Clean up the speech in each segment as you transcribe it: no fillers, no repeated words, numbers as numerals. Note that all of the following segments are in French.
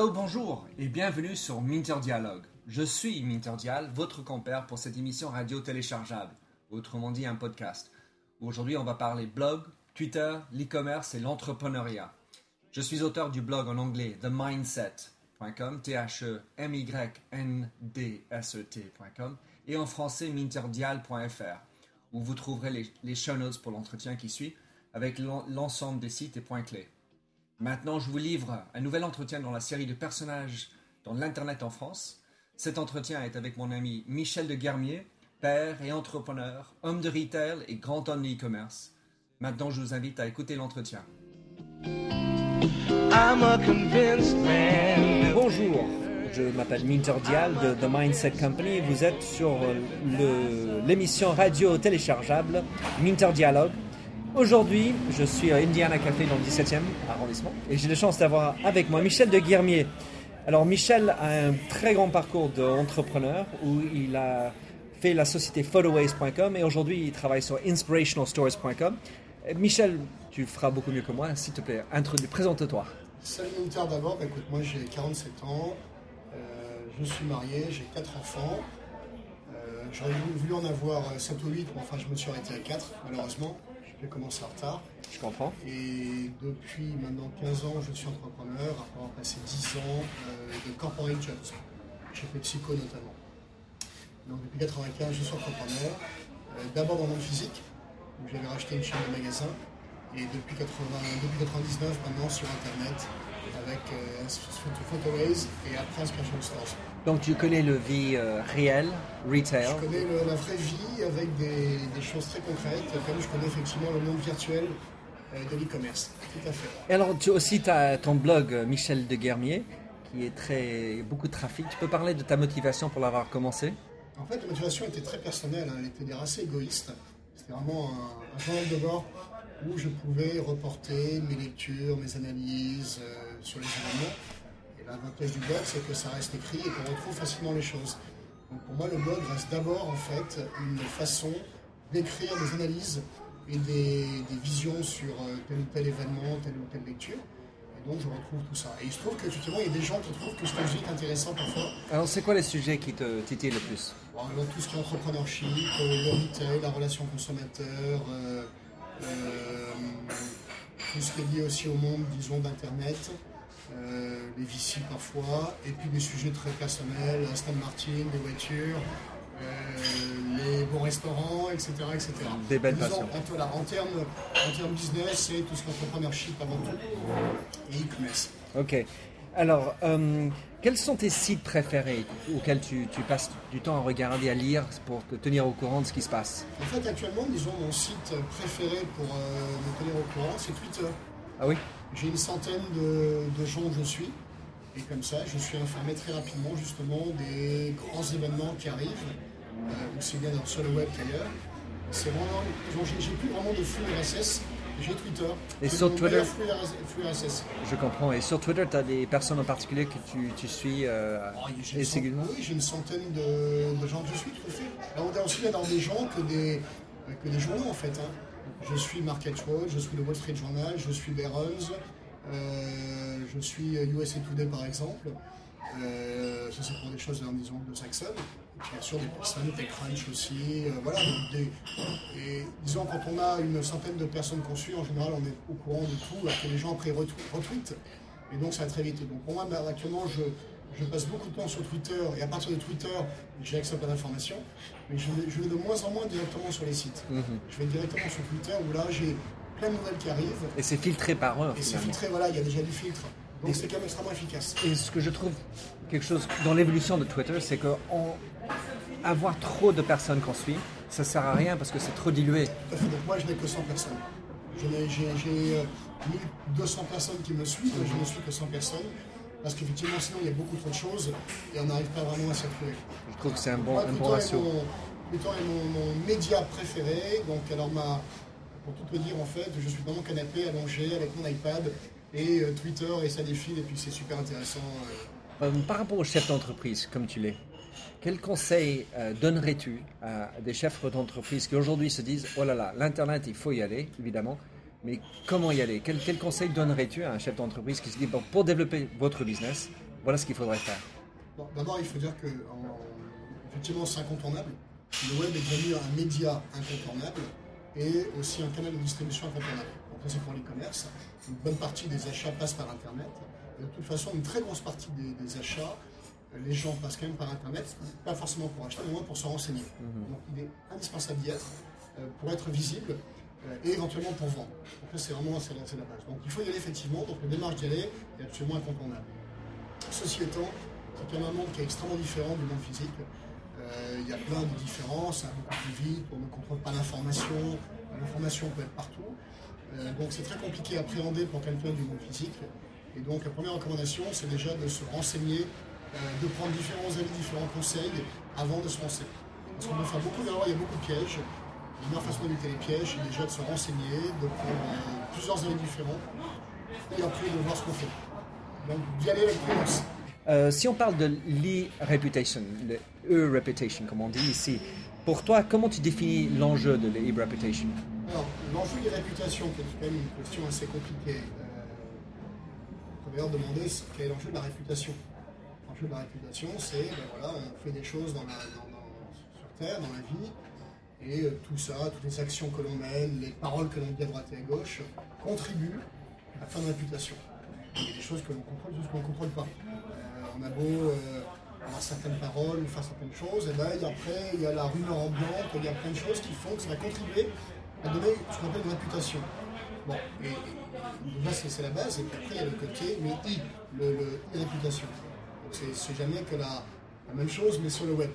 Allô, bonjour et bienvenue sur Minter Dialogue. Je suis Minter Dial, votre compère pour cette émission radio téléchargeable, autrement dit un podcast. Aujourd'hui, on va parler blog, Twitter, l'e-commerce et l'entrepreneuriat. Je suis auteur du blog en anglais TheMindset.com, TheMindset.com et en français MinterDial.fr, où vous trouverez les show notes pour l'entretien qui suit avec l'ensemble des sites et points clés. Maintenant, je vous livre un nouvel entretien dans la série de personnages dans l'Internet en France. Cet entretien est avec mon ami Michel de Guilhermier, père et entrepreneur, homme de retail et grand homme de e-commerce. Maintenant, je vous invite à écouter l'entretien. Bonjour, je m'appelle Minter Dial de The Mindset Company et vous êtes sur l'émission radio téléchargeable Minter Dialogue. Aujourd'hui, je suis à Indiana Café dans le 17e arrondissement et j'ai la chance d'avoir avec moi Michel de Guilhermier. Alors Michel a un très grand parcours d'entrepreneur où il a fait la société Photoways.com et aujourd'hui il travaille sur InspirationalStores.com. Michel, tu feras beaucoup mieux que moi, s'il te plaît, présente-toi. Salut Minter d'abord, écoute, moi j'ai 47 ans, je suis marié, j'ai 4 enfants. J'aurais voulu en avoir 7 ou 8, mais enfin je me suis arrêté à 4 malheureusement. J'ai commencé en retard. Je comprends. Et depuis maintenant 15 ans, je suis entrepreneur, après avoir passé 10 ans de corporate jobs, chez PepsiCo notamment. Donc depuis 1995, je suis entrepreneur. D'abord dans le monde physique, où j'avais racheté une chaîne de magasins. Et depuis 1999, maintenant sur Internet, avec Photoways et après Inspirational Stores. Donc tu connais la vie réelle, retail. Je connais la vraie vie avec des choses très concrètes, comme je connais effectivement le monde virtuel de l'e-commerce. Tout à fait. Et alors tu aussi as ton blog Michel de Guilhermier, qui est beaucoup de trafic. Tu peux parler de ta motivation pour l'avoir commencé? En fait, la motivation était très personnelle, hein. Elle était assez égoïste. C'était vraiment un journal de bord où je pouvais reporter mes lectures, mes analyses sur les événements. Et l'avantage du blog, c'est que ça reste écrit et qu'on retrouve facilement les choses. Donc pour moi, le blog reste d'abord en fait une façon d'écrire des analyses et des visions sur tel ou tel événement, telle ou telle lecture. Et donc je retrouve tout ça. Et il se trouve que justement, il y a des gens qui trouvent que ce que je dis est intéressant parfois. Alors c'est quoi les sujets qui te titillent le plus? Bon, alors, tout ce qui est entrepreneurship, le retail, la relation consommateur, tout ce qui est lié aussi au monde, disons, d'Internet, les VC parfois, et puis des sujets très personnels, Aston Martin, des voitures, les bons restaurants, etc. Des belles passions. Voilà, en termes business, c'est tout ce qui est entrepreneurship avant tout, et e-commerce. Ok. Alors, quels sont tes sites préférés auxquels tu passes du temps à regarder, à lire pour te tenir au courant de ce qui se passe? En fait, actuellement, disons, mon site préféré pour me tenir au courant, c'est Twitter. Ah oui? J'ai une centaine de gens où je suis. Et comme ça, je suis informé très rapidement, justement, des grands événements qui arrivent, aussi bien sur le web qu'ailleurs. C'est vraiment... J'ai plus vraiment de flux RSS. J'ai Twitter. Et sur Twitter, je comprends. Et sur Twitter, tu as des personnes en particulier que tu suis ségulement? Oui, j'ai une centaine de gens que je suis, tout à fait. Là, on est aussi dans des gens que des journaux, en fait. Hein. Je suis MarketWatch, je suis le Wall Street Journal, je suis Barron's, je suis USA Today, par exemple. Ça, c'est pour des choses, disons, de Saxon. Bien sûr, des personnes, TechCrunch aussi, voilà. Et disons, quand on a une centaine de personnes qu'on suit, en général, on est au courant de tout, alors que les gens après retweetent, et donc ça va très vite. Et donc pour moi, actuellement, je passe beaucoup de temps sur Twitter, et à partir de Twitter, j'ai accès à plein d'informations, mais je vais de moins en moins directement sur les sites. Mm-hmm. Je vais directement sur Twitter, où là, j'ai plein de nouvelles qui arrivent. Et c'est filtré par eux. Et c'est filtré, voilà, il y a déjà du filtre. Donc c'est quand même extrêmement efficace. Et ce que je trouve quelque chose dans l'évolution de Twitter, c'est qu'avoir trop de personnes qu'on suit, ça ne sert à rien parce que c'est trop dilué. Tout à fait. Donc moi, je n'ai que 100 personnes. J'ai 1200 personnes qui me suivent, mais je ne suis que 100 personnes. Parce qu'effectivement, sinon, il y a beaucoup trop de choses et on n'arrive pas vraiment à s'y retrouver. Je trouve que c'est un bon ratio. Twitter est mon média préféré. Donc alors, pour tout te dire, en fait, je suis dans mon canapé allongé avec mon iPad. Et Twitter, et ça défile, et puis c'est super intéressant. Par rapport aux chefs d'entreprise, comme tu l'es, quel conseil donnerais-tu à des chefs d'entreprise qui aujourd'hui se disent « Oh là là, l'Internet, il faut y aller, évidemment, mais comment y aller ?» Quel conseil donnerais-tu à un chef d'entreprise qui se dit « Bon, pour développer votre business, Voilà ce qu'il faudrait faire. Bon, d'abord, il faut dire que effectivement, c'est incontournable. Le web est devenu un média incontournable et aussi un canal de distribution incontournable. Donc ça, c'est pour l'e-commerce. Une bonne partie des achats passent par Internet. Et de toute façon, une très grosse partie des achats, les gens passent quand même par Internet, pas forcément pour acheter, mais au moins pour se renseigner. Donc il est indispensable d'y être pour être visible et éventuellement pour vendre. Donc là, c'est vraiment c'est la base. Donc il faut y aller effectivement. Donc la démarche d'y aller est absolument incontournable. Ceci étant, c'est un monde qui est extrêmement différent du monde physique. Il y a plein de différences, ça va beaucoup plus vite, on ne contrôle pas l'information, l'information peut être partout. Donc c'est très compliqué à appréhender pour quelqu'un du monde physique. Et donc la première recommandation, c'est déjà de se renseigner, de prendre différents avis, différents conseils avant de se renseigner. Parce qu'on peut faire beaucoup d'erreurs, il y a beaucoup de pièges. La meilleure façon d'éviter les pièges, c'est déjà de se renseigner, de prendre plusieurs avis différents et après de voir ce qu'on fait. Donc d'y aller avec prudence. Si on parle de l'e-reputation, le e-reputation comme on dit ici, pour toi, comment tu définis l'enjeu de l'e-reputation? Alors, l'enjeu de l'e-reputation, qui est quand même une question assez compliquée, on peut d'ailleurs demander quel est l'enjeu de la réputation. L'enjeu de la réputation, c'est, on fait des choses sur Terre, dans la vie, et tout ça, toutes les actions que l'on mène, les paroles que l'on dit à droite et à gauche, contribuent à faire de la réputation. Il y a des choses que l'on contrôle, des choses qu'on ne contrôle pas. On a beau avoir certaines paroles, faire certaines choses, et bien après, il y a la rumeur ambiante, il y a plein de choses qui font que ça va contribuer à donner ce qu'on appelle une réputation. Bon, et là c'est la base, et puis après il y a le côté, mais le réputation. Donc c'est jamais que la même chose, mais sur le web.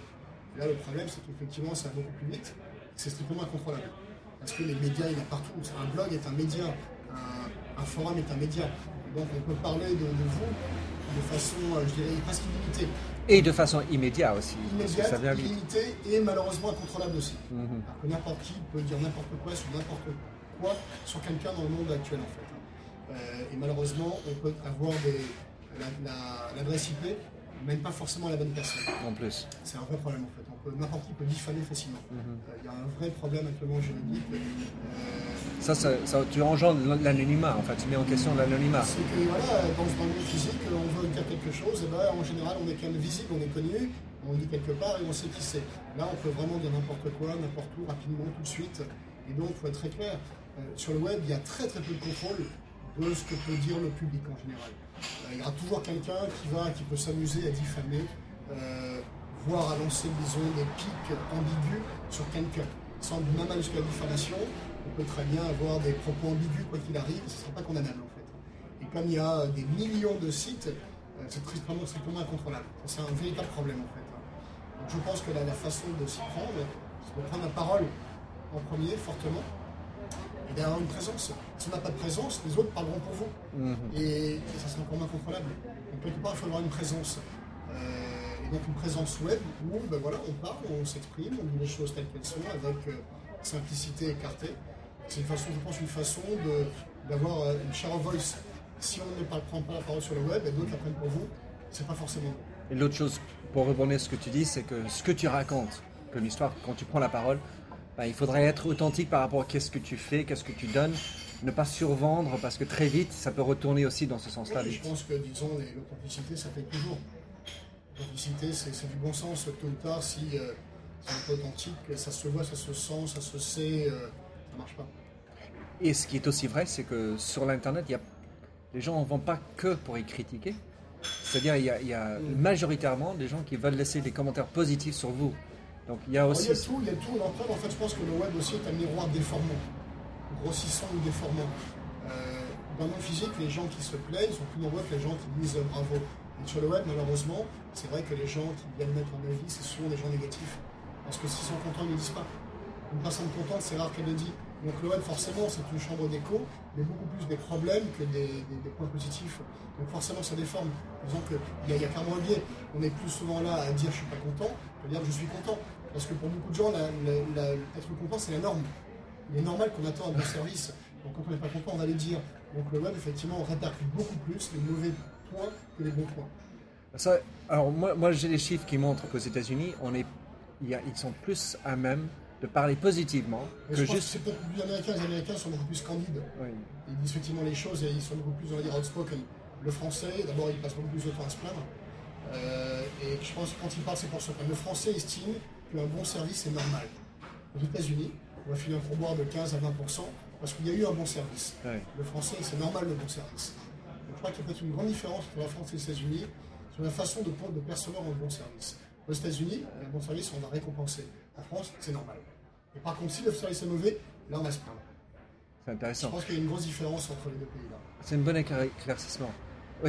Et là le problème, c'est qu'effectivement ça va beaucoup plus vite, c'est strictement incontrôlable. Parce que les médias, il y en a partout. Un blog est un média, un forum est un média. Donc on peut parler de vous de façon, je dirais, presque illimitée. Et de façon immédiate aussi. Immédiate, ça vient illimitée et malheureusement incontrôlable aussi. Alors que n'importe qui peut dire n'importe quoi sur quelqu'un dans le monde actuel en fait. Et malheureusement, on peut avoir l'adresse IP, même pas forcément la bonne personne. En plus. C'est un vrai problème en fait. N'importe qui peut diffamer facilement. Il y a un vrai problème actuellement juridique. Ça, tu engendres l'anonymat, en fait, tu mets en question l'anonymat. C'est que dans le monde physique, on veut dire quelque chose, et en général on est quand même visible, on est connu, on dit quelque part et on sait qui c'est. Là on peut vraiment dire n'importe quoi, n'importe où, rapidement, tout de suite. Et donc il faut être très clair, sur le web il y a très très peu de contrôle de ce que peut dire le public en général. Il y aura toujours quelqu'un qui peut s'amuser à diffamer, voire à lancer, disons, des pics ambigus sur quelqu'un. Sans même aller jusqu'à la diffamation, on peut très bien avoir des propos ambigus quoi qu'il arrive, ce ne sera pas condamnable en fait. Et comme il y a des millions de sites, c'est strictement incontrôlable. C'est un véritable problème en fait. Donc, je pense que la façon de s'y prendre, c'est de prendre la parole en premier, fortement, et d'avoir une présence. Si on n'a pas de présence, les autres parleront pour vous. Et ça, c'est encore moins contrôlable. Donc quelque part, il faut avoir une présence. Et donc une présence web où on parle, on s'exprime, on dit les choses telles qu'elles sont, avec simplicité écartée. C'est une façon, je pense, d'avoir une share of voice. Si on ne prend pas la parole sur le web, et d'autres la prennent pour vous, c'est pas forcément. Et l'autre chose, pour rebondir à ce que tu dis, c'est que ce que tu racontes comme histoire, quand tu prends la parole, il faudrait être authentique par rapport à qu'est-ce que tu fais, qu'est-ce que tu donnes, ne pas survendre, parce que très vite, ça peut retourner aussi dans ce sens-là. Oui, je pense que, disons, l'authenticité, ça paye toujours. L'authenticité, c'est du bon sens. Tôt ou tard, si on est authentique, ça se voit, ça se sent, ça se sait, ça ne marche pas. Et ce qui est aussi vrai, c'est que sur l'Internet, les gens ne vont pas que pour y critiquer. C'est-à-dire, il y a majoritairement des gens qui veulent laisser des commentaires positifs sur vous. Donc, il y a tout. L'entraide, en fait, je pense que le web aussi est un miroir déformant, grossissant ou déformant. Dans le monde physique, les gens qui se plaignent sont plus nombreux que les gens qui disent bravo. Et sur le web, malheureusement, c'est vrai que les gens qui viennent mettre en avis, c'est souvent des gens négatifs. Parce que s'ils sont contents, ils ne disent pas. Une personne contente, c'est rare qu'elle le dise. Donc le web, forcément, c'est une chambre d'écho, mais beaucoup plus des problèmes que des points positifs. Donc forcément, ça déforme. Disons qu'il y a carrément un biais. On est plus souvent là à dire « je ne suis pas content » que dire « je suis content ». Parce que pour beaucoup de gens, être content, c'est la norme. Il est normal qu'on attend un bon service. Donc quand on n'est pas content, on va le dire. Donc le web, effectivement, on répercute beaucoup plus les mauvais points que les bons points. Ça, alors moi j'ai des chiffres qui montrent qu'aux États-Unis, ils sont plus à même de parler positivement. Mais je pense que c'est peut-être plus américain, les Américains sont beaucoup plus candides. Oui. Ils disent effectivement les choses et ils sont beaucoup plus, on va dire, outspoken. Le français, d'abord, il passe beaucoup plus de temps à se plaindre. Et je pense que quand il parle, c'est pour se plaindre. Le français estime qu'un bon service est normal. Aux États-Unis, on va filer un pourboire de 15 à 20% parce qu'il y a eu un bon service. Oui. Le français, c'est normal le bon service. Je crois qu'il y a peut-être une grande différence entre la France et les États-Unis sur la façon de percevoir un bon service. Aux États-Unis, un bon service, on va récompenser. En France, c'est normal. Et par contre, si le service est mauvais, là, on va se plaindre. C'est intéressant. Je pense qu'il y a une grosse différence entre les deux pays-là. C'est une bonne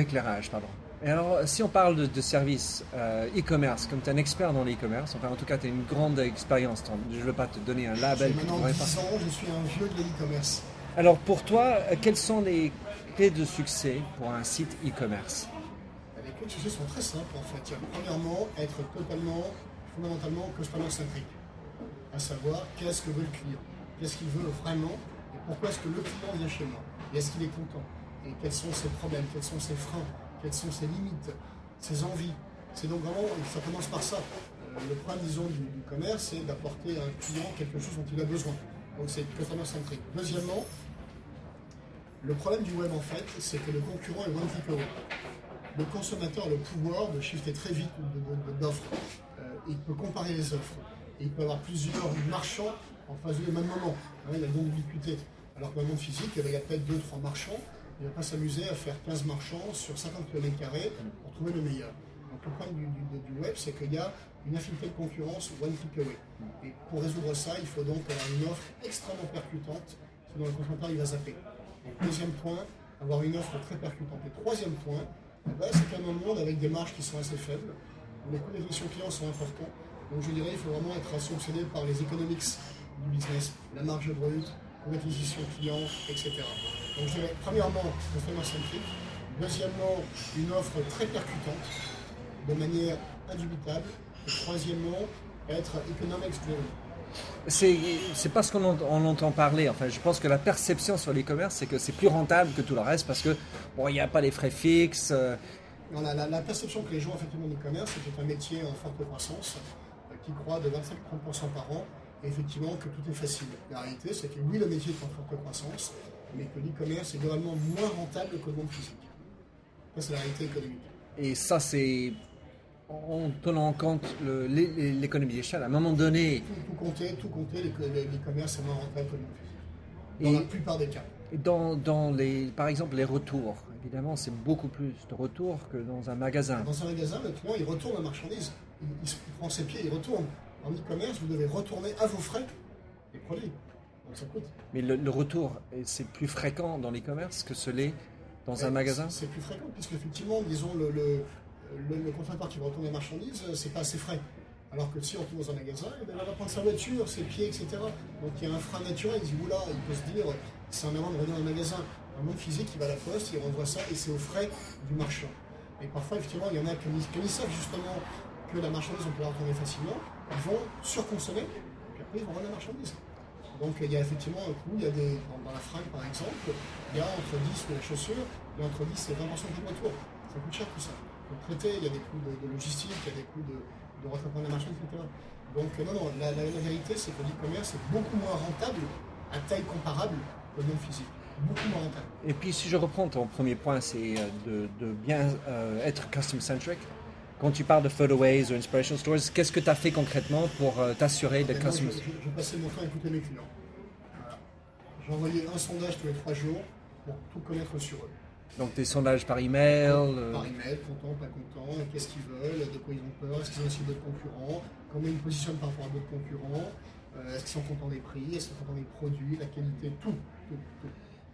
éclairage, pardon. Et alors, si on parle de services e-commerce, comme tu es un expert dans l'e-commerce, enfin, en tout cas, tu as une grande expérience. Je ne veux pas te donner un label. J'ai maintenant 10 ans, je suis un vieux de l'e-commerce. Alors, pour toi, quelles sont les clés de succès pour un site e-commerce? Les clés de succès sont très simples, en fait. Premièrement, être fondamentalement customer-centrique, à savoir qu'est-ce que veut le client, qu'est-ce qu'il veut vraiment, et pourquoi est-ce que le client vient chez moi, et est-ce qu'il est content, et quels sont ses problèmes, quels sont ses freins, quelles sont ses limites, ses envies. C'est donc vraiment, ça commence par ça. Le problème, disons, du commerce, c'est d'apporter à un client quelque chose dont il a besoin. Donc c'est customer-centrique. Deuxièmement, le problème du web, en fait, c'est que le concurrent est one click away. Le consommateur a le pouvoir de shifter très vite d'offres. Il peut comparer les offres. Et il peut avoir plusieurs marchands en face du même moment. Il a donc ubiquité. Alors que dans le monde physique, il y a peut-être 2-3 marchands. Il ne va pas s'amuser à faire 15 marchands sur 50 km² pour trouver le meilleur. Donc le problème du web, c'est qu'il y a une infinité de concurrence one click away. Et pour résoudre ça, il faut donc avoir une offre extrêmement percutante, sinon le consommateur il va zapper. Donc deuxième point, avoir une offre très percutante. Et troisième point, c'est quand même un monde avec des marges qui sont assez faibles, où les coûts d'acquisition clients sont importants. Donc je dirais qu'il faut vraiment être sanctionné par les economics du business, la marge brute, l'acquisition client, etc. Donc je dirais, premièrement, customer-centric. Deuxièmement, une offre très percutante, de manière indubitable. Et troisièmement, être economics-driven. C'est pas ce qu'on entend parler. Enfin, je pense que la perception sur l'e-commerce, c'est que c'est plus rentable que tout le reste parce que bon, il n'y a pas les frais fixes. Non, la perception que les gens ont effectivement de l'e-commerce, c'est que c'est un métier en forte croissance qui croît de 25-30% par an. Et effectivement, que tout est facile. La réalité, c'est que oui, le métier est en forte croissance, mais que l'e-commerce est globalement moins rentable que le monde physique. Ça, c'est la réalité économique. Et ça, c'est en tenant en compte l'économie d'échelle. À un moment donné... Tout compter, l'e-commerce est moins rentable que le monde physique. Dans la plupart des cas. Par exemple, les retours. Évidemment, c'est beaucoup plus de retours que dans un magasin. Dans un magasin, le client, il retourne la marchandise. Il prend ses pieds, il retourne. En e-commerce, vous devez retourner à vos frais les produits. Donc ça coûte. Mais le retour, c'est plus fréquent dans l'e-commerce que ce l'est dans un magasin? C'est plus fréquent, puisque effectivement, disons, le contrepartie qui retourne les marchandises, c'est pas assez frais. Alors que si on retourne dans un magasin, elle va prendre sa voiture, ses pieds, etc. Donc il y a un frein naturel, il dit oula, il peut se dire, c'est un erreur de revenir dans un magasin. Un monde physique, il va à la poste, il renvoie ça et c'est aux frais du marchand. Et parfois, effectivement, il y en a qui savent justement que la marchandise, on peut la retourner facilement. Ils vont surconsommer, puis après ils vont vendre la marchandise. Donc il y a effectivement un coût, il y a dans la fringue par exemple, il y a entre 10 de la chaussure, et entre 10 et 20% du retour. Ça coûte cher tout ça. Donc traiter, il y a des coûts de logistique, il y a des coûts de rattrapement de la marchandise, etc. Donc non, la vérité c'est que l'e-commerce est beaucoup moins rentable à taille comparable au monde physique. Beaucoup moins rentable. Et puis si je reprends ton premier point, c'est de bien être custom-centric. Quand tu parles de Photoways ou Inspirational Stores, qu'est-ce que tu as fait concrètement pour t'assurer des customers? Je passais mon temps à écouter mes clients. Voilà. J'envoyais un sondage tous les 3 jours pour tout connaître sur eux. Donc des sondages par email? Par email, content, pas content, qu'est-ce qu'ils veulent, de quoi ils ont peur, est-ce qu'ils ont aussi d'autres concurrents, comment ils positionnent par rapport à d'autres concurrents, est-ce qu'ils sont contents des prix, est-ce qu'ils sont contents des produits, la qualité, tout.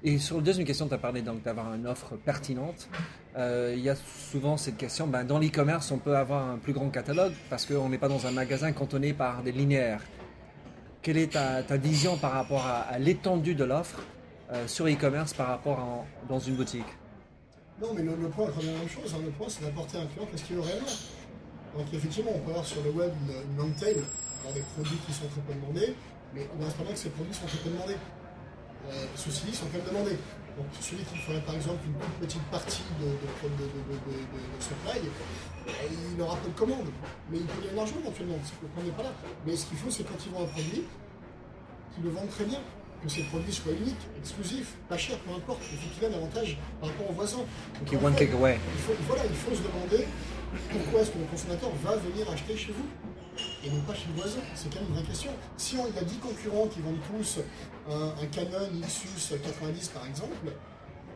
Et sur la deuxième question, tu as parlé donc d'avoir une offre pertinente. Il y a souvent cette question, dans l'e-commerce, on peut avoir un plus grand catalogue parce qu'on n'est pas dans un magasin cantonné par des linéaires. Quelle est ta vision par rapport à l'étendue de l'offre sur e-commerce par rapport à dans une boutique? Non, mais le point, c'est la même chose. Le point, c'est d'apporter à un client qu'est-ce qu'il veut réellement. Donc effectivement, on peut avoir sur le web une long tail, avoir des produits qui sont très peu demandés, mais on reste pas mal que ces produits sont très peu demandés. Ceci dit, sont quand même demandés. Donc, celui qui ferait par exemple une toute petite partie de supply, il aura peu de commandes, mais il peut gagner l'argent éventuellement. Le problème n'est pas là. Mais ce qu'il faut, c'est quand ils vendent un produit, qu'ils le vendent très bien. que ces produits soient uniques, exclusifs, pas chers, peu importe, mais qu'ils aient un avantage par rapport aux voisins. Donc, one click away. Il faut se demander pourquoi est-ce que le consommateur va venir acheter chez vous et non pas chez le voisin. C'est quand même une vraie question. Si il y a 10 concurrents qui vendent tous un Canon Nexus 90 par exemple,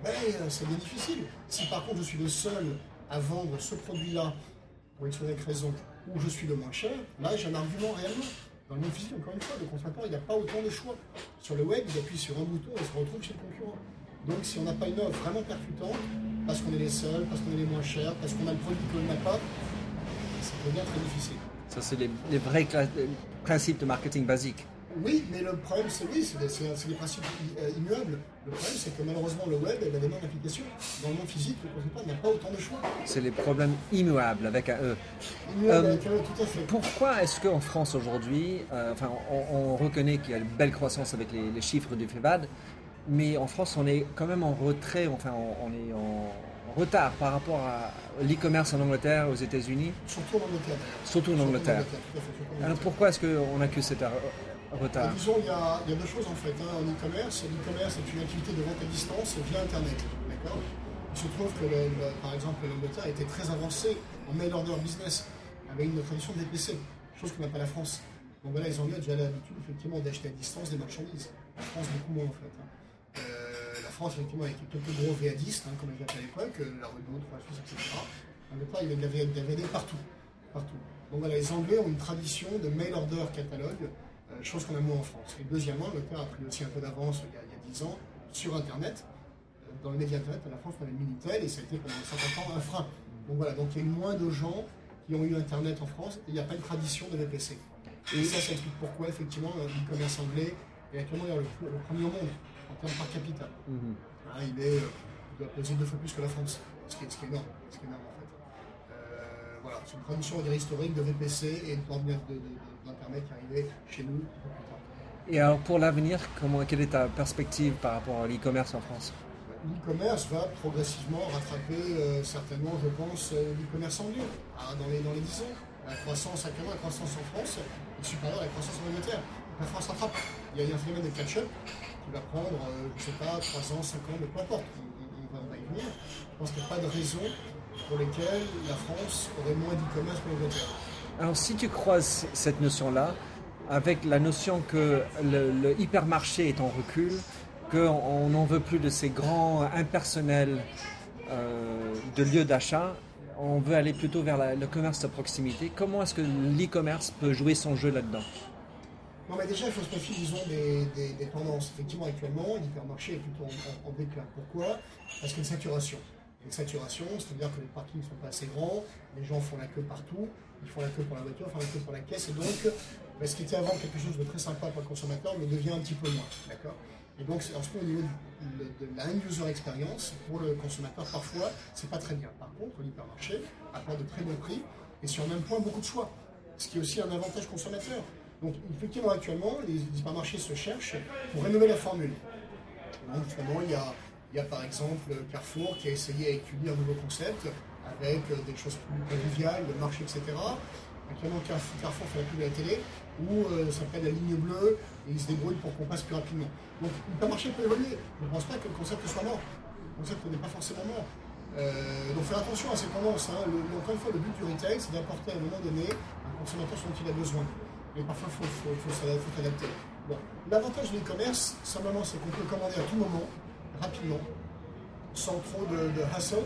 ben, c'est bien difficile. Si par contre je suis le seul à vendre ce produit-là pour X ou Y raison, ou je suis le moins cher, là j'ai un argument réellement. Dans le monde physique, encore une fois, le consommateur, il n'y a pas autant de choix. Sur le web, il appuie sur un bouton et se retrouve chez le concurrent. Donc si on n'a pas une offre vraiment percutante, parce qu'on est les seuls, parce qu'on est les moins chers, parce qu'on a le produit qu'on n'a pas, ça devient très difficile. Ça, c'est les vrais principes de marketing basique. Oui, mais le problème, c'est des principes immuables. Le problème, c'est que malheureusement, le web, il a des mêmes applications. Dans le monde physique, le consommateur n'a pas autant de choix. C'est les problèmes immuables avec un E. Immuables avec un E, tout à fait. Pourquoi est-ce qu'en France aujourd'hui, on reconnaît qu'il y a une belle croissance avec les chiffres du FEVAD, mais en France, on est quand même en retrait, on est en retard par rapport à l'e-commerce en Angleterre, aux États-Unis. Surtout en Angleterre. Alors pourquoi est-ce qu'on accuse cet retard. Disons, il y a deux choses en fait. En e-commerce, l'e-commerce est une activité de vente à distance via Internet. D'accord ? Il se trouve que, par exemple, l'Angleterre était très avancée en mail order business avec une tradition de DPC, chose qu'on n'a pas la France. Donc voilà, les Anglais ont déjà l'habitude effectivement d'acheter à distance des marchandises. La France, beaucoup moins en fait. La France, effectivement, avec quelques gros VADistes, comme ils l'appelaient à l'époque, La Redoute, Les 3 Suisses, etc. L'Angleterre, il y avait des partout. Donc voilà, les Anglais ont une tradition de mail order catalogue. Chose qu'on a moins en France. Et deuxièmement, l'Angleterre a pris aussi un peu d'avance il y a 10 ans sur Internet. Dans le média Internet, à la France, on avait Minitel et ça a été pendant 50 ans un frein. Donc voilà, donc il y a eu moins de gens qui ont eu Internet en France et il n'y a pas une tradition de VPC. Et ça explique pourquoi, effectivement, le commerce anglais est actuellement le premier au monde en termes par capita. Il doit peser 2 fois plus que la France, ce qui est énorme. Ce qui est énorme en fait. Voilà, c'est une tradition historique de VPC et une coordination d'Internet qui arrivait chez nous. Et alors pour l'avenir, quelle est ta perspective par rapport à l'e-commerce en France ? L'e-commerce va progressivement rattraper certainement, je pense, l'e-commerce anglais dans les 10 ans. La croissance actuellement, la croissance en France est supérieure à la croissance en Angleterre. La France rattrape. Il y a un phénomène de catch-up qui va prendre, je ne sais pas, 3 ans, 5 ans, mais peu importe. On va y venir. Je pense qu'il n'y a pas de raison pour lesquelles la France aurait moins d'e-commerce que l'Angleterre. Alors si tu croises cette notion-là avec la notion que le hypermarché est en recul, qu'on n'en veut plus de ces grands impersonnels de lieux d'achat, on veut aller plutôt vers le commerce de proximité, comment est-ce que l'e-commerce peut jouer son jeu là-dedans ? Non mais déjà il faut se méfier des tendances. Effectivement actuellement l'hypermarché est plutôt en déclin. Pourquoi ? Parce qu'il y a une saturation. Une saturation, c'est-à-dire que les parkings ne sont pas assez grands, les gens font la queue partout, ils font la queue pour la voiture, font la queue pour la caisse, et donc ce qui était avant quelque chose de très sympa pour le consommateur le devient un petit peu moins, d'accord ? Et donc en ce moment, au niveau de la end-user experience, pour le consommateur parfois, c'est pas très bien. Par contre, l'hypermarché apporte de très bons prix, et sur le même point, beaucoup de choix, ce qui est aussi un avantage consommateur. Donc effectivement, actuellement, les hypermarchés se cherchent pour rénover la formule. Donc finalement, il y a par exemple Carrefour qui a essayé à étudier un nouveau concept avec des choses plus conviviales, le marché, etc. Actuellement, Carrefour fait la pub à la télé où ça s'appelle la ligne bleue et ils se débrouillent pour qu'on passe plus rapidement. Donc, le marché peut évoluer. Je ne pense pas que le concept soit mort. Le concept n'est pas forcément mort. Donc, faire attention à ces tendances. Encore une fois, le but du retail, c'est d'apporter à un moment donné un consommateur ce dont il a besoin. Mais parfois, il faut s'adapter. Bon. L'avantage de l'e-commerce, simplement, c'est qu'on peut commander à tout moment, rapidement, sans trop de hassle,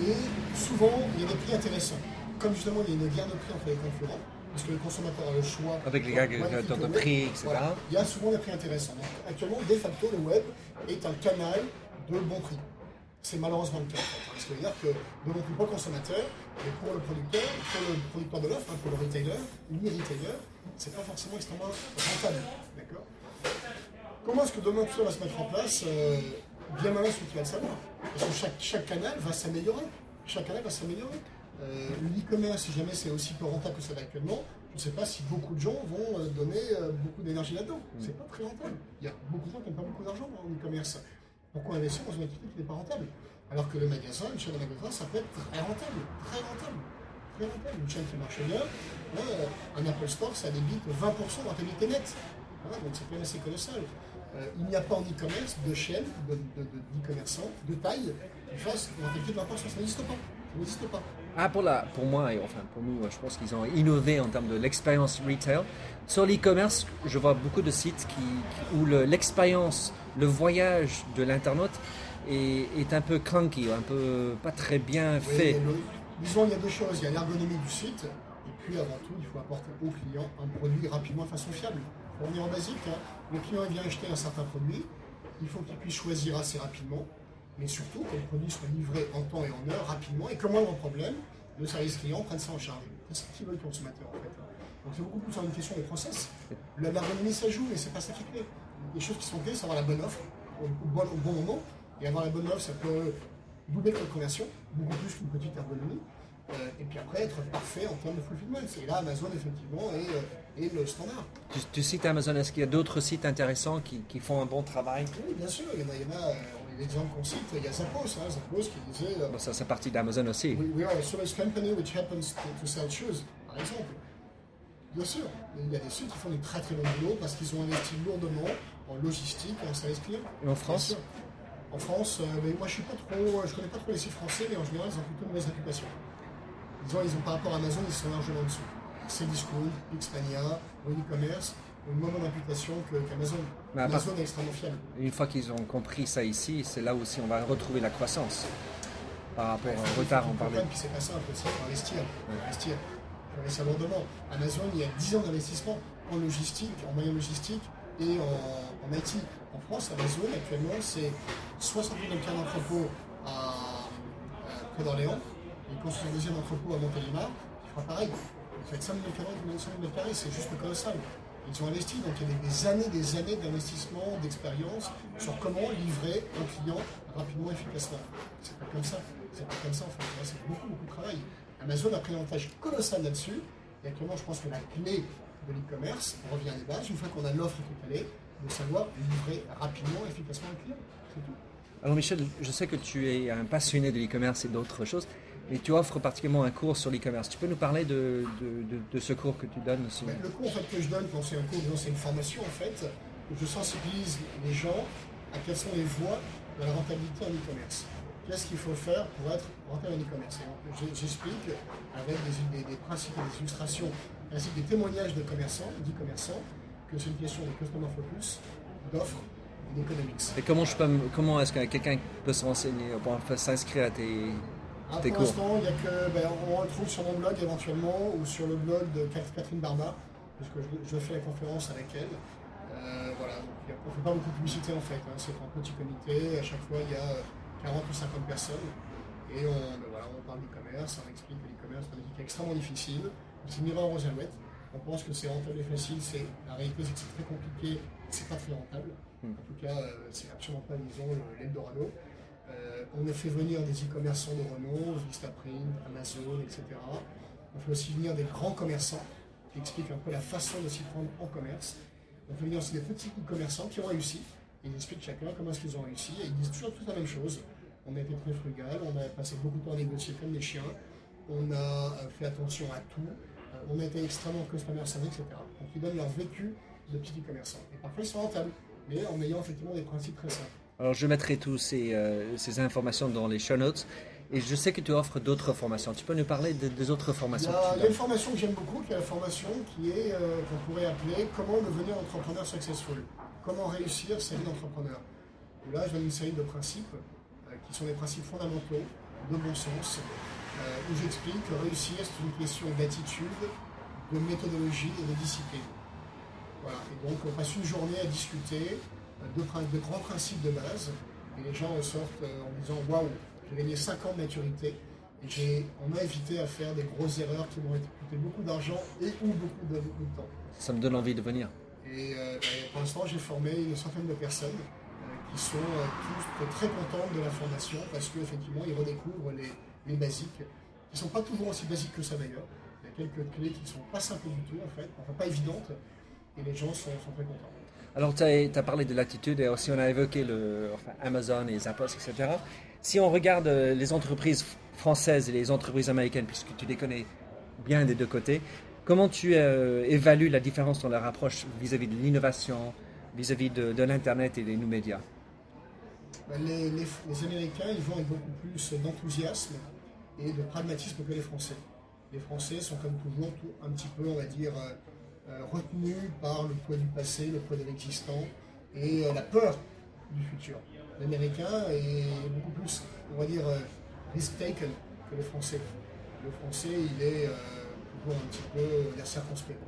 et souvent il y a des prix intéressants. Comme justement il y a une guerre de prix entre les concurrents, parce que le consommateur a le choix. Avec les gars de prix, etc. Voilà. Il y a souvent des prix intéressants. Donc, actuellement, de facto, le web est un canal de bon prix. C'est malheureusement le cas. Parce que ça veut dire que de bon prix pour le consommateur, mais pour le producteur, de l'offre, pour le retailer, l'e-retailer, c'est pas forcément extrêmement rentable. D'accord ? Comment est-ce que demain tout ça va se mettre en place ? Bien malin celui qui va le savoir, parce que chaque canal va s'améliorer, l'e-commerce, si jamais c'est aussi peu rentable que ça va actuellement, je ne sais pas si beaucoup de gens vont donner beaucoup d'énergie là-dedans, c'est pas très rentable, il y a beaucoup de gens qui n'ont pas beaucoup d'argent en e-commerce, pourquoi investir dans une activité qui n'est pas rentable, alors que le magasin, une chaîne de magasin, ça peut être très rentable, une chaîne qui marche bien, un Apple Store, ça débite 20% de rentabilité nette, donc c'est quand même assez colossal. il n'y a pas en e-commerce de chaîne d'e-commerçants de taille qui fasse une rentabilité de 20%. Ça n'existe pas. Ah, pour nous, je pense qu'ils ont innové en termes de l'expérience retail. Sur l'e-commerce, je vois beaucoup de sites où l'expérience, le voyage de l'internaute est un peu clunky, un peu pas très bien fait. Disons, il y a deux choses. Il y a l'ergonomie du site, et puis avant tout, il faut apporter au client un produit rapidement de façon fiable. On est en basique, le client vient acheter un certain produit, il faut qu'il puisse choisir assez rapidement, mais surtout que le produit soit livré en temps et en heure, rapidement, et que moins de problèmes, le service client prenne ça en charge. C'est ce qu'il veut le consommateur en fait. Donc c'est beaucoup plus une question de process. L'ergonomie ça joue, mais c'est pas ça qui est clé. Les choses qui sont clés, c'est avoir la bonne offre au bon moment, et avoir la bonne offre, ça peut doubler la conversion, beaucoup plus qu'une petite ergonomie. Et puis après, être parfait en termes de fulfillment. Et là, Amazon, effectivement, est le standard. Tu cites Amazon, est-ce qu'il y a d'autres sites intéressants qui font un bon travail? Oui, bien sûr. Il y en a les exemples qu'on cite. Il y a Zappos, Zappos qui disait... ça, c'est parti d'Amazon aussi. We are a service company which happens to sell shoes, par exemple. Bien sûr. Il y a des sites qui font des très très bons boulots parce qu'ils ont investi lourdement en logistique et en service client. Et en France? En France, mais moi, je connais pas trop les sites français, mais en général, ils ont plutôt une mauvaise réputation. Ils ont par rapport à Amazon, ils sont largement en dessous. Cdiscount, Xpania, WeCommerce, une mauvaise réputation qu'Amazon. Amazon est extrêmement fiable. Une fois qu'ils ont compris ça ici, c'est là aussi on va retrouver la croissance. Par rapport au retard, on parlait. Puis c'est pas simple, c'est investir. Investir lourdement. Amazon, il y a 10 ans d'investissement en logistique, en moyens logistiques et en IT. En France, Amazon, actuellement, c'est 60 000 hectares d'entrepôts à Côte d'Orléans. Ils construisent un deuxième entrepôt à Montélimar, qui fera pareil. Ils font 5 000 m², c'est juste colossal. Ils ont investi, donc il y a des années d'investissement, d'expérience sur comment livrer un client rapidement et efficacement. C'est pas comme ça en fait. C'est beaucoup de travail. Amazon a pris un avantage colossal là-dessus. Et actuellement, je pense que la clé de l'e-commerce, on revient à des bases, une fois qu'on a l'offre qui est calée, de savoir livrer rapidement et efficacement un client. C'est tout. Alors Michel, je sais que tu es un passionné de l'e-commerce et d'autres choses. Et tu offres particulièrement un cours sur l'e-commerce. Tu peux nous parler de ce cours que tu donnes aussi? Le cours en fait, que je donne, c'est un cours, c'est une formation en fait, où je sensibilise les gens à quelles sont les voies de la rentabilité en e-commerce. Qu'est-ce qu'il faut faire pour être rentable en e-commerce? J'explique avec des principes, des illustrations, ainsi que des témoignages de commerçants, d'e-commerçants, que c'est une question de customer focus, d'offres. Et comment est-ce que quelqu'un peut se renseigner, peut s'inscrire à tes cours? Pour l'instant, on retrouve sur mon blog éventuellement ou sur le blog de Catherine Barba, parce que je fais la conférence avec elle. On ne fait pas beaucoup de publicité en fait, c'est un petit comité, à chaque fois il y a 40 ou 50 personnes et on parle d'e-commerce, on explique que l'e-commerce est un métier extrêmement difficile, c'est une erreur aux alouettes. On pense que c'est rentable et facile, la réalité c'est que c'est très compliqué, c'est pas très rentable. En tout cas, c'est absolument pas, disons, l'Eldorado. On a fait venir des e-commerçants de renom, Vistaprint, Amazon, etc. On fait aussi venir des grands commerçants qui expliquent un peu la façon de s'y prendre en commerce. On fait venir aussi des petits e-commerçants qui ont réussi. Ils expliquent chacun comment est-ce qu'ils ont réussi et ils disent toujours toute la même chose. On a été très frugal, on a passé beaucoup de temps à négocier comme des chiens, on a fait attention à tout, on a été extrêmement customer service, etc. Donc ils donnent leur vécu de petits e-commerçants. Et parfois ils sont rentables, mais en ayant effectivement des principes très simples. Alors je mettrai toutes ces informations dans les show notes et je sais que tu offres d'autres formations. Tu peux nous parler des autres formations? Il y a une formation que j'aime beaucoup, qui est la formation qu'on pourrait appeler « Comment devenir entrepreneur successful ». Comment réussir sa vie d'entrepreneur. Là, je donne une série de principes qui sont des principes fondamentaux, de bon sens, où j'explique que réussir, c'est une question d'attitude, de méthodologie et de discipline. Voilà. Et donc on passe une journée à discuter de grands principes de base et les gens ressortent en disant « Waouh, j'ai gagné 5 ans de maturité et on m'a évité à faire des grosses erreurs qui m'auraient coûté beaucoup d'argent et ou beaucoup de temps. » Ça me donne envie de venir. Et pour l'instant, j'ai formé une centaine de personnes qui sont tous très contentes de la formation parce qu'effectivement, ils redécouvrent les basiques qui ne sont pas toujours aussi basiques que ça d'ailleurs. Il y a quelques clés qui ne sont pas simples du tout en fait, enfin pas évidentes. Et les gens sont très contents. Alors, tu as parlé de l'attitude et aussi on a évoqué Amazon et Zappos, etc. Si on regarde les entreprises françaises et les entreprises américaines, puisque tu les connais bien des deux côtés, comment tu évalues la différence dans leur approche vis-à-vis de l'innovation, vis-à-vis de l'Internet et des nouveaux médias? Les Américains, ils vont avec beaucoup plus d'enthousiasme et de pragmatisme que les Français. Les Français sont comme toujours un petit peu, on va dire, retenus par le poids du passé, le poids de l'existant et la peur du futur. L'Américain est beaucoup plus, on va dire, risk taken que le Français. Le Français, il est toujours un petit peu circonspect.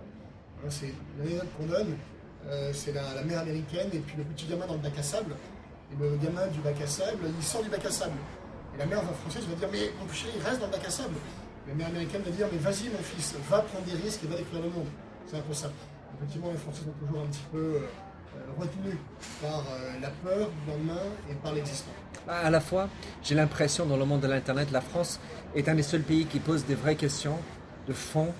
Hein, c'est l'anecdote qu'on donne, c'est la mère américaine et puis le petit gamin dans le bac à sable. Et le gamin du bac à sable, il sort du bac à sable. Et la mère française va dire, mais mon chéri, il reste dans le bac à sable. La mère américaine va dire, mais vas-y mon fils, va prendre des risques et va découvrir le monde. C'est un peu ça. Effectivement, les Français sont toujours un petit peu retenus par la peur du lendemain et par l'existant. À la fois, j'ai l'impression dans le monde de l'Internet, la France est un des seuls pays qui pose des vraies questions de fond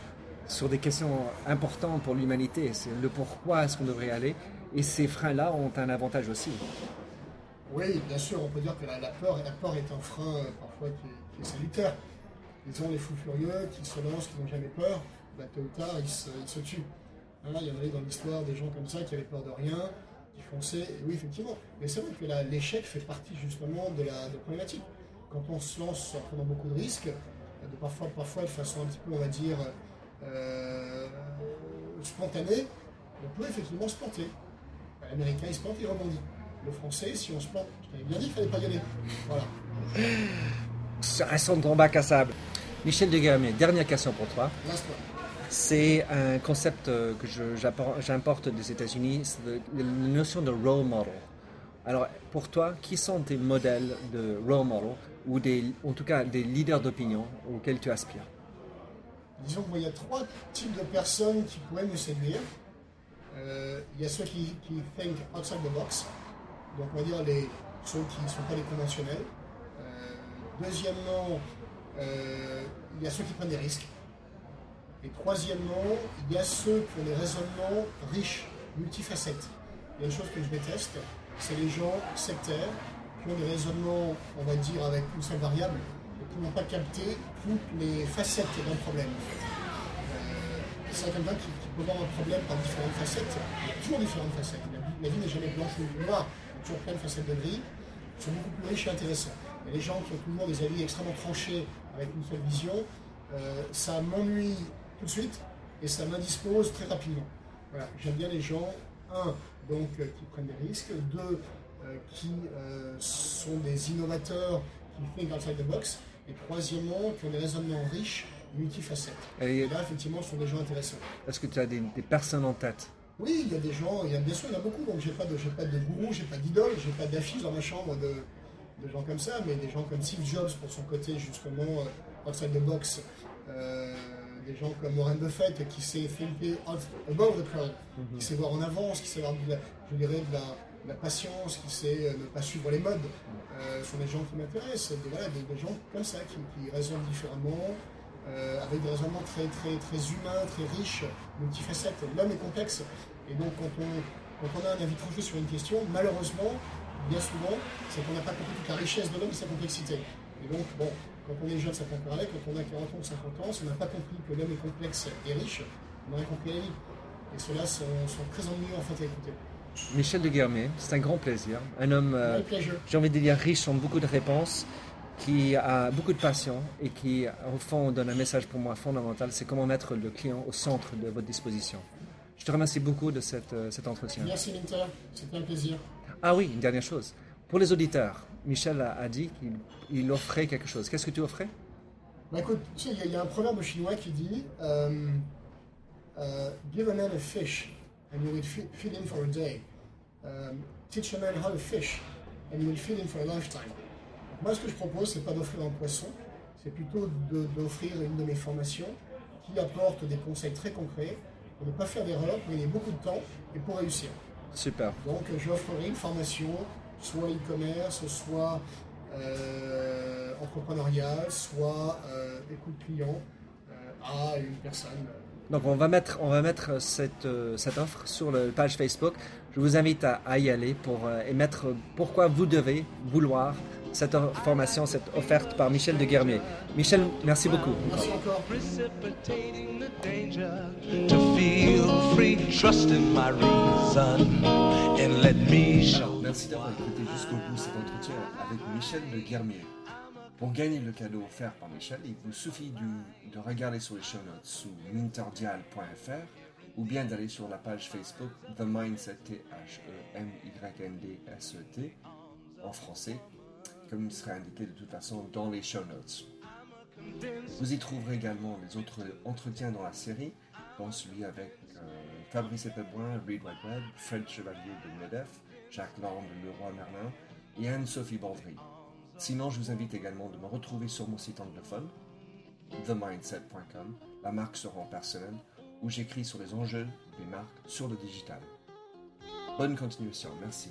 sur des questions importantes pour l'humanité. C'est le pourquoi est-ce qu'on devrait aller. Et ces freins-là ont un avantage aussi. Oui, bien sûr, on peut dire que la peur est un frein parfois qui est salutaire. Ils ont les fous furieux qui se lancent, qui n'ont jamais peur, tôt ou tard, ils se tuent. Hein, il y en a dans l'histoire des gens comme ça qui avaient peur de rien, qui fonçaient. Et oui, effectivement. Mais c'est vrai que l'échec fait partie justement de la problématique. Quand on se lance en prenant beaucoup de risques, de parfois de façon un petit peu, on va dire, spontanée, on peut effectivement se planter. L'Américain, il se plante, il rebondit. Le Français, si on se plante, je t'avais bien dit qu'il ne fallait pas y aller. Voilà. Restons dans le bac à sable. Michel de Guilhermier, dernière question pour toi. C'est un concept que j'importe des États-Unis, c'est la notion de role model. Alors, pour toi, qui sont tes modèles de role model ou en tout cas des leaders d'opinion auxquels tu aspires? Disons qu'il y a trois types de personnes qui pourraient me séduire. Il y a ceux qui think outside the box, donc on va dire ceux qui ne sont pas les conventionnels. Deuxièmement, il y a ceux qui prennent des risques. Et troisièmement, il y a ceux qui ont des raisonnements riches, multifacettes. Il y a une chose que je déteste, c'est les gens sectaires qui ont des raisonnements, on va dire, avec une seule variable, et qui n'ont pas capté toutes les facettes d'un problème. C'est quelqu'un qui peut voir un problème par différentes facettes. Il y a toujours différentes facettes. La vie n'est jamais blanche ou noire, il y a toujours plein de facettes de gris. Ils sont beaucoup plus riches et intéressants. Et les gens qui ont toujours des avis extrêmement tranchés avec une seule vision, ça m'ennuie tout de suite et ça m'indispose très rapidement. Voilà. J'aime bien les gens, qui prennent des risques, qui sont des innovateurs qui font outside the box, et troisièmement, qui ont des raisonnements riches, multifacettes. Et là, effectivement, ce sont des gens intéressants. Est-ce que tu as des personnes en tête? Oui, il y a des gens, bien sûr, il y en a beaucoup, donc j'ai pas de gourou, j'ai pas d'idole, j'ai pas d'affiche dans ma chambre de gens comme ça, mais des gens comme Steve Jobs pour son côté justement outside the box, des gens comme Warren Buffett qui sait thinker above the crowd, qui sait voir en avance, qui sait avoir de la patience, qui sait ne pas suivre les modes, sont des gens qui m'intéressent, des gens comme ça qui raisonnent différemment, avec des raisonnements très, très, très humains, très riches, multifacettes. L'homme est complexe et donc quand on a un avis tranché sur une question, malheureusement, bien souvent, c'est qu'on n'a pas compris toute la richesse de l'homme et sa complexité. Et donc, bon, quand on est jeune, ça peut parler, quand on a 40 ans ou 50 ans, si on n'a pas compris que l'homme est complexe et riche, on aurait compris la vie. Et ceux-là sont très ennuyeux en fait à écouter. Michel de Guilhermier, c'est un grand plaisir. Un homme, j'ai envie de dire, riche en beaucoup de réponses, qui a beaucoup de passion et qui, au fond, donne un message pour moi fondamental, c'est comment mettre le client au centre de votre disposition. Je te remercie beaucoup de cet entretien. Merci Minter, c'était un plaisir. Ah oui, une dernière chose. Pour les auditeurs, Michel a dit qu'il offrait quelque chose. Qu'est-ce que tu offrais? Écoute, tu sais, il y a un proverbe chinois qui dit Give a man a fish and you will feed him for a day. Teach a man how to fish and you will feed him for a lifetime. Moi, ce que je propose, c'est pas d'offrir un poisson, c'est plutôt d'offrir une de mes formations qui apporte des conseils très concrets pour ne pas faire d'erreur, pour gagner beaucoup de temps et pour réussir. Super. Donc, j'offrirai une formation, soit e-commerce, soit entrepreneuriat, soit écoute client à une personne. Donc, on va mettre cette offre sur la page Facebook. Je vous invite à y aller pour émettre pourquoi vous devez vouloir cette formation, cette offerte par Michel de Guilhermier. Michel, merci beaucoup. Merci encore. Alors, merci d'avoir écouté jusqu'au bout cet entretien avec Michel de Guilhermier. Pour gagner le cadeau offert par Michel, il vous suffit de regarder sur les show notes sous MinterDial.fr ou bien d'aller sur la page Facebook The Mindset, TheMindset en français, comme il serait indiqué de toute façon dans les show notes. Vous y trouverez également les autres entretiens dans la série, dont celui avec Fabrice Epeboin, Reed Whitehead, Fred Chevalier de MEDEF, Jacques Land de Leroy Merlin et Anne-Sophie Bovry. Sinon, je vous invite également de me retrouver sur mon site anglophone, TheMindset.com, la marque se rend personnelle, où j'écris sur les enjeux des marques sur le digital. Bonne continuation, merci.